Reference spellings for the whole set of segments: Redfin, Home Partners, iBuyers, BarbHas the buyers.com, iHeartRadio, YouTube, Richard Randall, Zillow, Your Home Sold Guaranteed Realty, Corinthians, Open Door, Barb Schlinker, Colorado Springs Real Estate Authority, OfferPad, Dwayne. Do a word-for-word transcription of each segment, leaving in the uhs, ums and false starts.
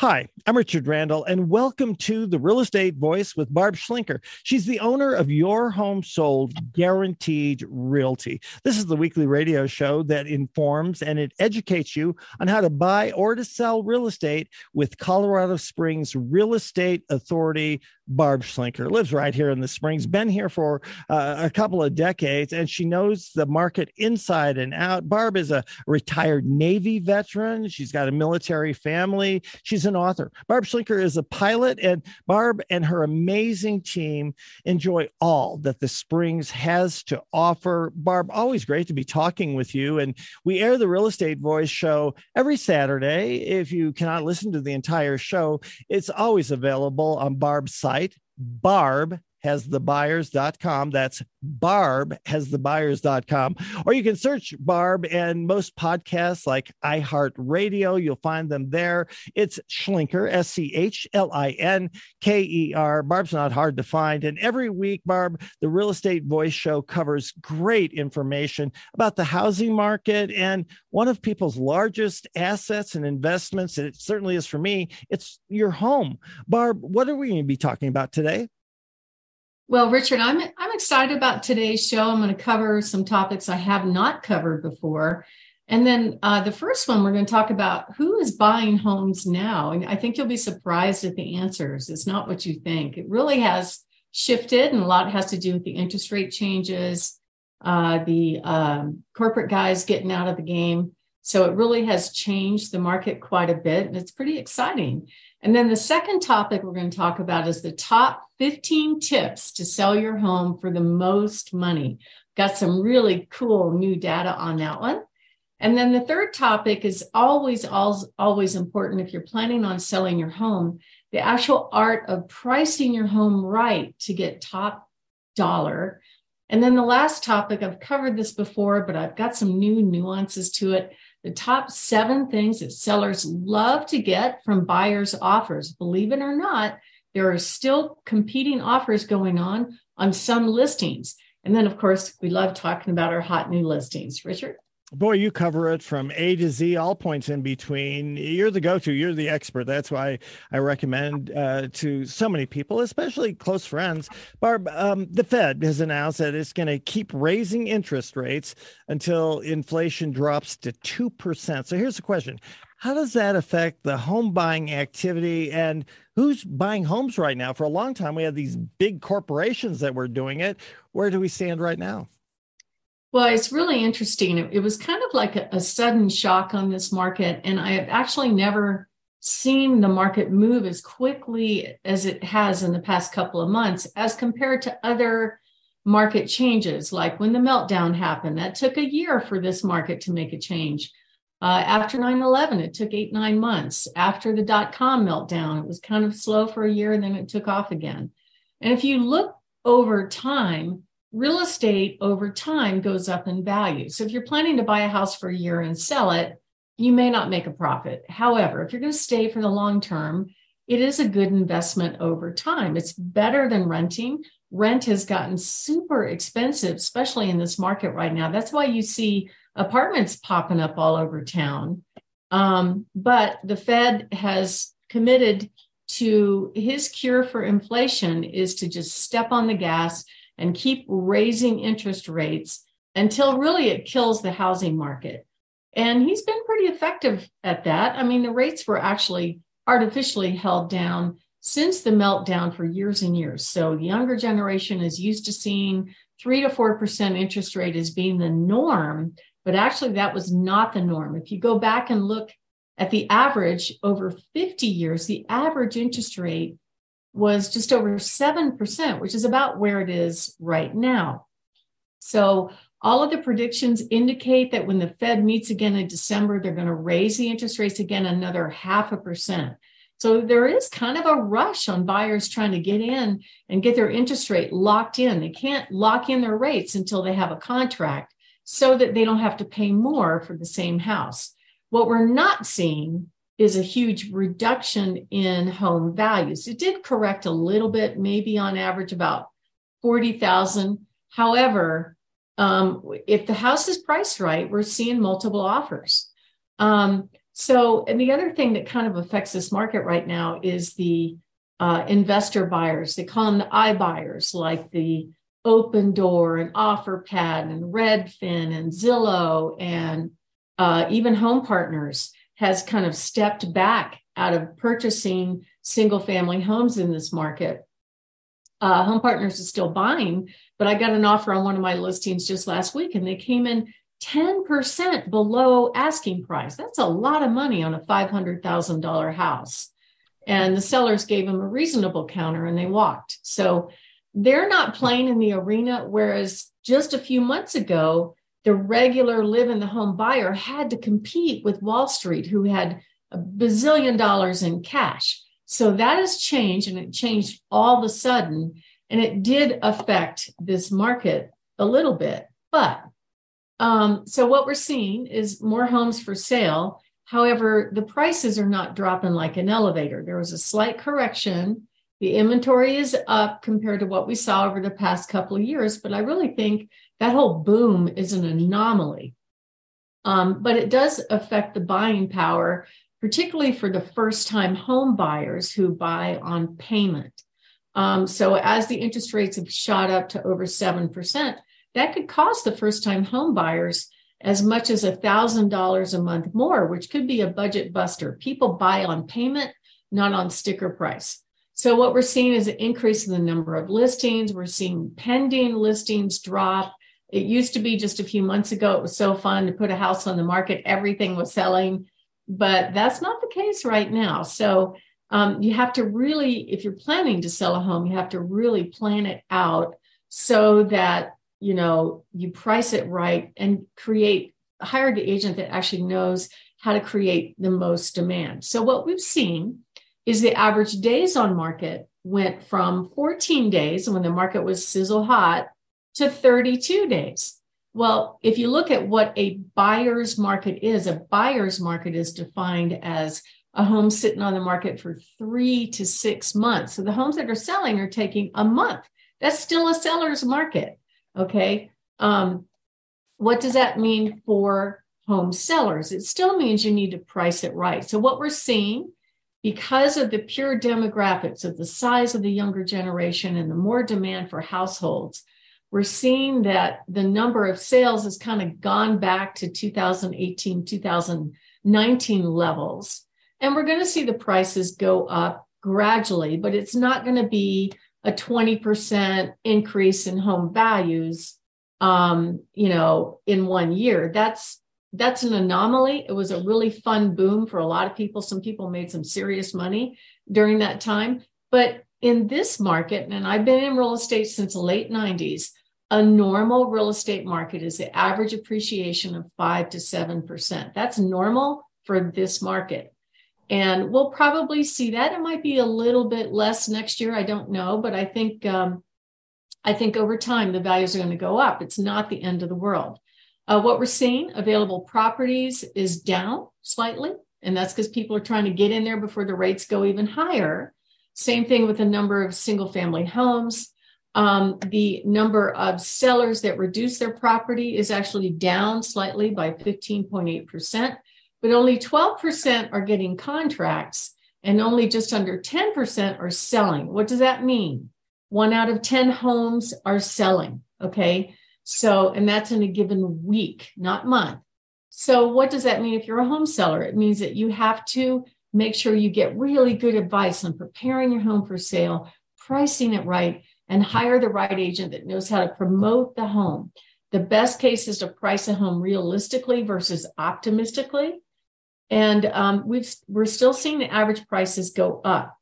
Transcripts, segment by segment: Hi, I'm Richard Randall, and welcome to The Real Estate Voice with Barb Schlinker. She's the owner of Your Home Sold Guaranteed Realty. This is the weekly radio show that informs and it educates you on how to buy or to sell real estate with Colorado Springs Real Estate Authority. Barb Schlinker lives right here in the Springs, been here for uh, a couple of decades, and she knows the market inside and out. Barb is a retired Navy veteran. She's got a military family. She's an author. Barb Schlinker is a pilot, and Barb and her amazing team enjoy all that the Springs has to offer. Barb, always great to be talking with you, and we air the Real Estate Voice show every Saturday. If you cannot listen to the entire show, it's always available on Barb's site. Barb Has the buyers dot com. That's Barb Has the buyers dot com. Or you can search Barb and most podcasts like iHeartRadio. You'll find them there. It's Schlinker, S C H L I N K E R. Barb's not hard to find. And every week, Barb, the Real Estate Voice show covers great information about the housing market and one of people's largest assets and investments. And it certainly is for me. It's your home. Barb, what are we going to be talking about today? Well, Richard, I'm I'm excited about today's show. I'm going to cover some topics I have not covered before. And then uh, the first one, we're going to talk about who is buying homes now. And I think you'll be surprised at the answers. It's not what you think. It really has shifted, and a lot has to do with the interest rate changes, uh, the um, corporate guys getting out of the game. So it really has changed the market quite a bit, and it's pretty exciting. And then the second topic we're going to talk about is the top fifteen tips to sell your home for the most money. Got some really cool new data on that one. And then the third topic is always, always, always important if you're planning on selling your home, the actual art of pricing your home right to get top dollar. And then the last topic, I've covered this before, but I've got some new nuances to it. The top seven things that sellers love to get from buyers' offers. Believe it or not, there are still competing offers going on on some listings. And then, of course, we love talking about our hot new listings. Richard? Boy, you cover it from A to Z, all points in between. You're the go-to. You're the expert. That's why I recommend uh, to so many people, especially close friends. Barb, um, the Fed has announced that it's going to keep raising interest rates until inflation drops to two percent. So here's the question. How does that affect the home buying activity and who's buying homes right now? For a long time, we had these big corporations that were doing it. Where do we stand right now? Well, it's really interesting. It was kind of like a, a sudden shock on this market. And I have actually never seen the market move as quickly as it has in the past couple of months as compared to other market changes, like when the meltdown happened. That took a year for this market to make a change. Uh, after nine eleven, it took eight, nine months. After the dot-com meltdown, it was kind of slow for a year, and then it took off again. And if you look over time, real estate over time goes up in value. So if you're planning to buy a house for a year and sell it, you may not make a profit. However, if you're going to stay for the long term, it is a good investment over time. It's better than renting. Rent has gotten super expensive, especially in this market right now. That's why you see apartments popping up all over town. Um, but the Fed has committed to his cure for inflation is to just step on the gas and keep raising interest rates until really it kills the housing market. And he's been pretty effective at that. I mean, the rates were actually artificially held down since the meltdown for years and years. So the younger generation is used to seeing three to four percent interest rate as being the norm, but actually that was not the norm. If you go back and look at the average over fifty years, the average interest rate was just over seven percent, which is about where it is right now. So all of the predictions indicate that when the Fed meets again in December, they're going to raise the interest rates again another half a percent. So there is kind of a rush on buyers trying to get in and get their interest rate locked in. They can't lock in their rates until they have a contract so that they don't have to pay more for the same house. What we're not seeing is a huge reduction in home values. It did correct a little bit, maybe on average about forty thousand dollars. However, um, if the house is priced right, we're seeing multiple offers. Um, So, and the other thing that kind of affects this market right now is the uh, investor buyers. They call them the iBuyers, like the Open Door and OfferPad and Redfin and Zillow, and uh, even Home Partners has kind of stepped back out of purchasing single-family homes in this market. Uh, Home Partners is still buying, but I got an offer on one of my listings just last week, and they came in ten percent below asking price. That's a lot of money on a five hundred thousand dollars house. And the sellers gave them a reasonable counter and they walked. So they're not playing in the arena, whereas just a few months ago, the regular live-in-the-home buyer had to compete with Wall Street, who had a bazillion dollars in cash. So that has changed, and it changed all of a sudden, and it did affect this market a little bit. But um, so what we're seeing is more homes for sale. However, the prices are not dropping like an elevator. There was a slight correction. The inventory is up compared to what we saw over the past couple of years, but I really think that whole boom is an anomaly. Um, but it does affect the buying power, particularly for the first-time home buyers who buy on payment. Um, so as the interest rates have shot up to over seven percent, that could cost the first-time home buyers as much as one thousand dollars a month more, which could be a budget buster. People buy on payment, not on sticker price. So what we're seeing is an increase in the number of listings. We're seeing pending listings drop. It used to be just a few months ago, it was so fun to put a house on the market. Everything was selling. But that's not the case right now. So um, you have to really, if you're planning to sell a home, you have to really plan it out so that, you know, you price it right and create, hire the agent that actually knows how to create the most demand. So what we've seen is the average days on market went from fourteen days when the market was sizzle hot to thirty-two days. Well, if you look at what a buyer's market is, a buyer's market is defined as a home sitting on the market for three to six months. So the homes that are selling are taking a month. That's still a seller's market, okay? Um, what does that mean for home sellers? It still means you need to price it right. So what we're seeing, because of the pure demographics of the size of the younger generation and the more demand for households, we're seeing that the number of sales has kind of gone back to two thousand eighteen, two thousand nineteen levels. And we're going to see the prices go up gradually, but it's not going to be a twenty percent increase in home values, um, you know, in one year. That's that's an anomaly. It was a really fun boom for a lot of people. Some people made some serious money during that time. But in this market, and I've been in real estate since the late nineties, a normal real estate market is the average appreciation of five to seven percent. That's normal for this market. And we'll probably see that. It might be a little bit less next year. I don't know. But I think um, I think over time, the values are going to go up. It's not the end of the world. Uh, what we're seeing, available properties is down slightly. And that's because people are trying to get in there before the rates go even higher. Same thing with the number of single family homes. Um, the number of sellers that reduce their property is actually down slightly by fifteen point eight percent, but only twelve percent are getting contracts and only just under ten percent are selling. What does that mean? One out of ten homes are selling, okay? So, and that's in a given week, not month. So what does that mean if you're a home seller? It means that you have to make sure you get really good advice on preparing your home for sale, pricing it right, and hire the right agent that knows how to promote the home. The best case is to price a home realistically versus optimistically. And um, we've, we're still seeing the average prices go up.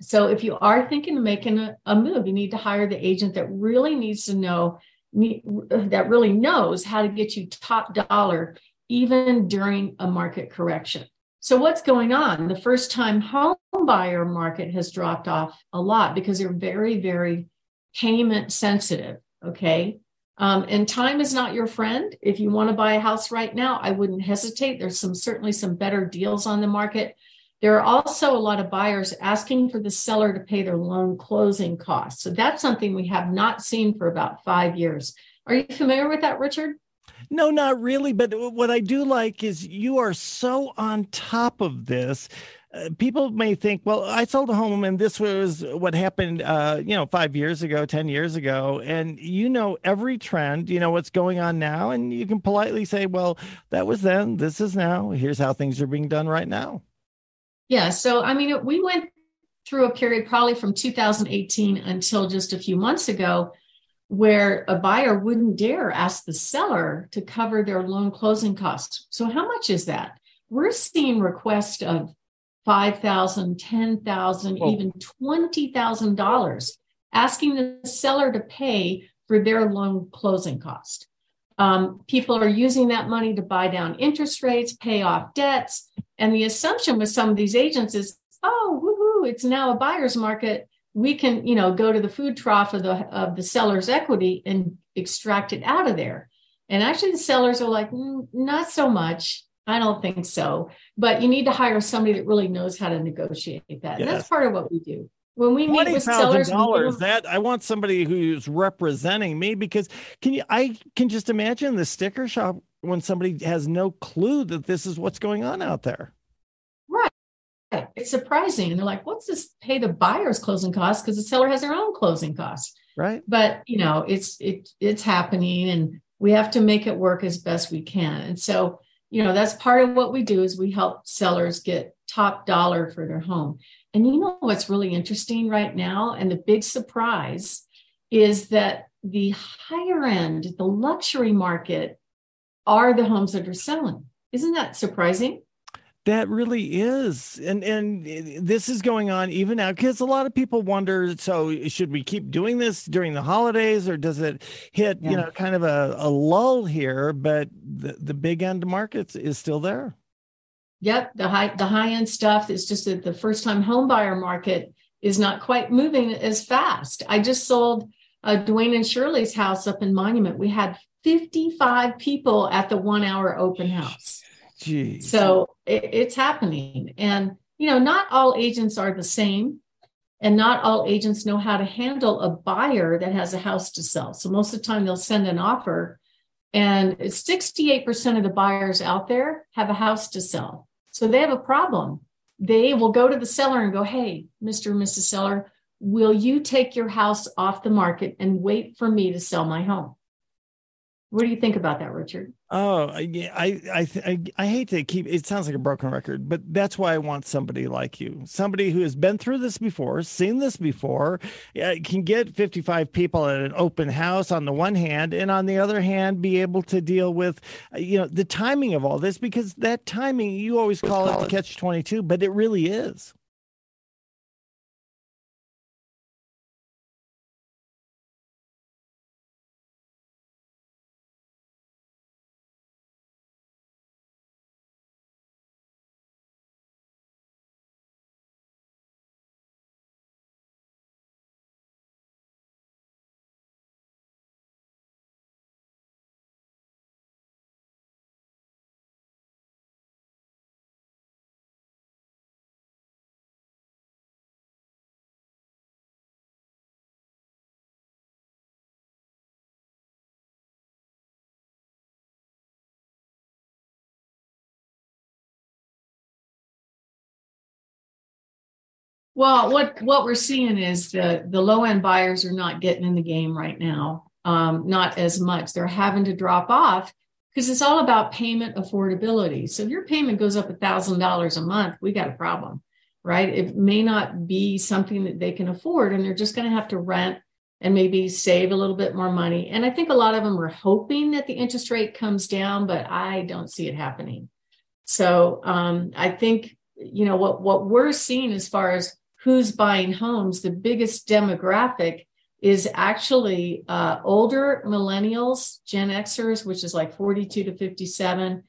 So if you are thinking of making a, a move, you need to hire the agent that really needs to know, that really knows how to get you top dollar, even during a market correction. So what's going on? The first-time home buyer market has dropped off a lot because they're very, very payment sensitive, okay? Um, and time is not your friend. If you want to buy a house right now, I wouldn't hesitate. There's some certainly some better deals on the market. There are also a lot of buyers asking for the seller to pay their loan closing costs. So that's something we have not seen for about five years. Are you familiar with that, Richard? No, not really. But what I do like is you are so on top of this. Uh, people may think, well, I sold a home and this was what happened, uh, you know, five years ago, ten years ago. And, you know, every trend, you know, what's going on now. And you can politely say, well, that was then. This is now. Here's how things are being done right now. Yeah. So, I mean, we went through a period probably from two thousand eighteen until just a few months ago, where a buyer wouldn't dare ask the seller to cover their loan closing costs. So how much is that? We're seeing requests of five thousand dollars, ten thousand dollars, oh. even twenty thousand dollars, asking the seller to pay for their loan closing cost. Um, people are using that money to buy down interest rates, pay off debts. And the assumption with some of these agents is, oh, woohoo, it's now a buyer's market. We can, you know, go to the food trough of the of the seller's equity and extract it out of there. And actually the sellers are like, mm, not so much. I don't think so. But you need to hire somebody that really knows how to negotiate that. Yes. And that's part of what we do. When we meet with sellers, dollars, that I want somebody who's representing me, because can you, I can just imagine the sticker shock when somebody has no clue that this is what's going on out there. It's surprising. And they're like, what's this pay the buyer's closing costs? Because the seller has their own closing costs. Right. But, you know, it's it, it's happening and we have to make it work as best we can. And so, you know, that's part of what we do is we help sellers get top dollar for their home. And you know what's really interesting right now? And the big surprise is that the higher end, the luxury market are the homes that are selling. Isn't that surprising? That really is. And and this is going on even now because a lot of people wonder, so should we keep doing this during the holidays or does it hit, yeah. you know, kind of a, a lull here? But the, the big end markets is still there. Yep. The high the high end stuff is just that the first time home buyer market is not quite moving as fast. I just sold uh, Dwayne and Shirley's house up in Monument. We had fifty-five people at the one hour open house. Jeez. So it, it's happening. And, you know, not all agents are the same and not all agents know how to handle a buyer that has a house to sell. So most of the time they'll send an offer and sixty-eight percent of the buyers out there have a house to sell. So they have a problem. They will go to the seller and go, hey, Mister and Missus Seller, will you take your house off the market and wait for me to sell my home? What do you think about that, Richard? Oh, I, I, I, I hate to keep, it sounds like a broken record, but that's why I want somebody like you, somebody who has been through this before, seen this before, can get fifty-five people at an open house on the one hand, and on the other hand, be able to deal with, you know, the timing of all this, because that timing, you always call it the catch twenty-two, but it really is. Well, what, what we're seeing is the, the low-end buyers are not getting in the game right now, um, not as much. They're having to drop off because it's all about payment affordability. So if your payment goes up one thousand dollars a month, we got a problem, right? It may not be something that they can afford, and they're just going to have to rent and maybe save a little bit more money. And I think a lot of them are hoping that the interest rate comes down, but I don't see it happening. So um, I think, you know, what, what we're seeing as far as who's buying homes, the biggest demographic is actually uh, older millennials, Gen Xers, which is like forty-two to fifty-seven,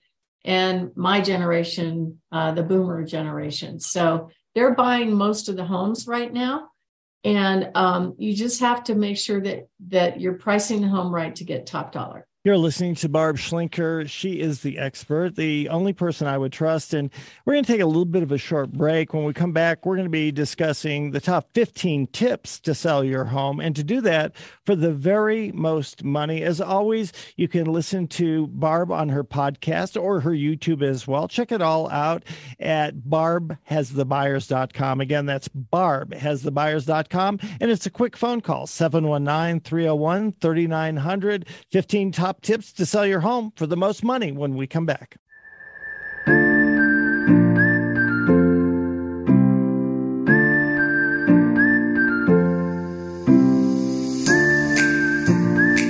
and my generation, uh, the boomer generation. So they're buying most of the homes right now. And um, you just have to make sure that that you're pricing the home right to get top dollar. You're listening to Barb Schlinker. She is the expert, the only person I would trust. And we're going to take a little bit of a short break. When we come back, we're going to be discussing the top fifteen tips to sell your home. And to do that for the very most money, as always, you can listen to Barb on her podcast or her YouTube as well. Check it all out at barb has the buyers dot com. Again, that's barb has the buyers dot com. And it's a quick phone call, seven one nine, three oh one, thirty-nine hundred, fifteen top tips to sell your home for the most money when we come back.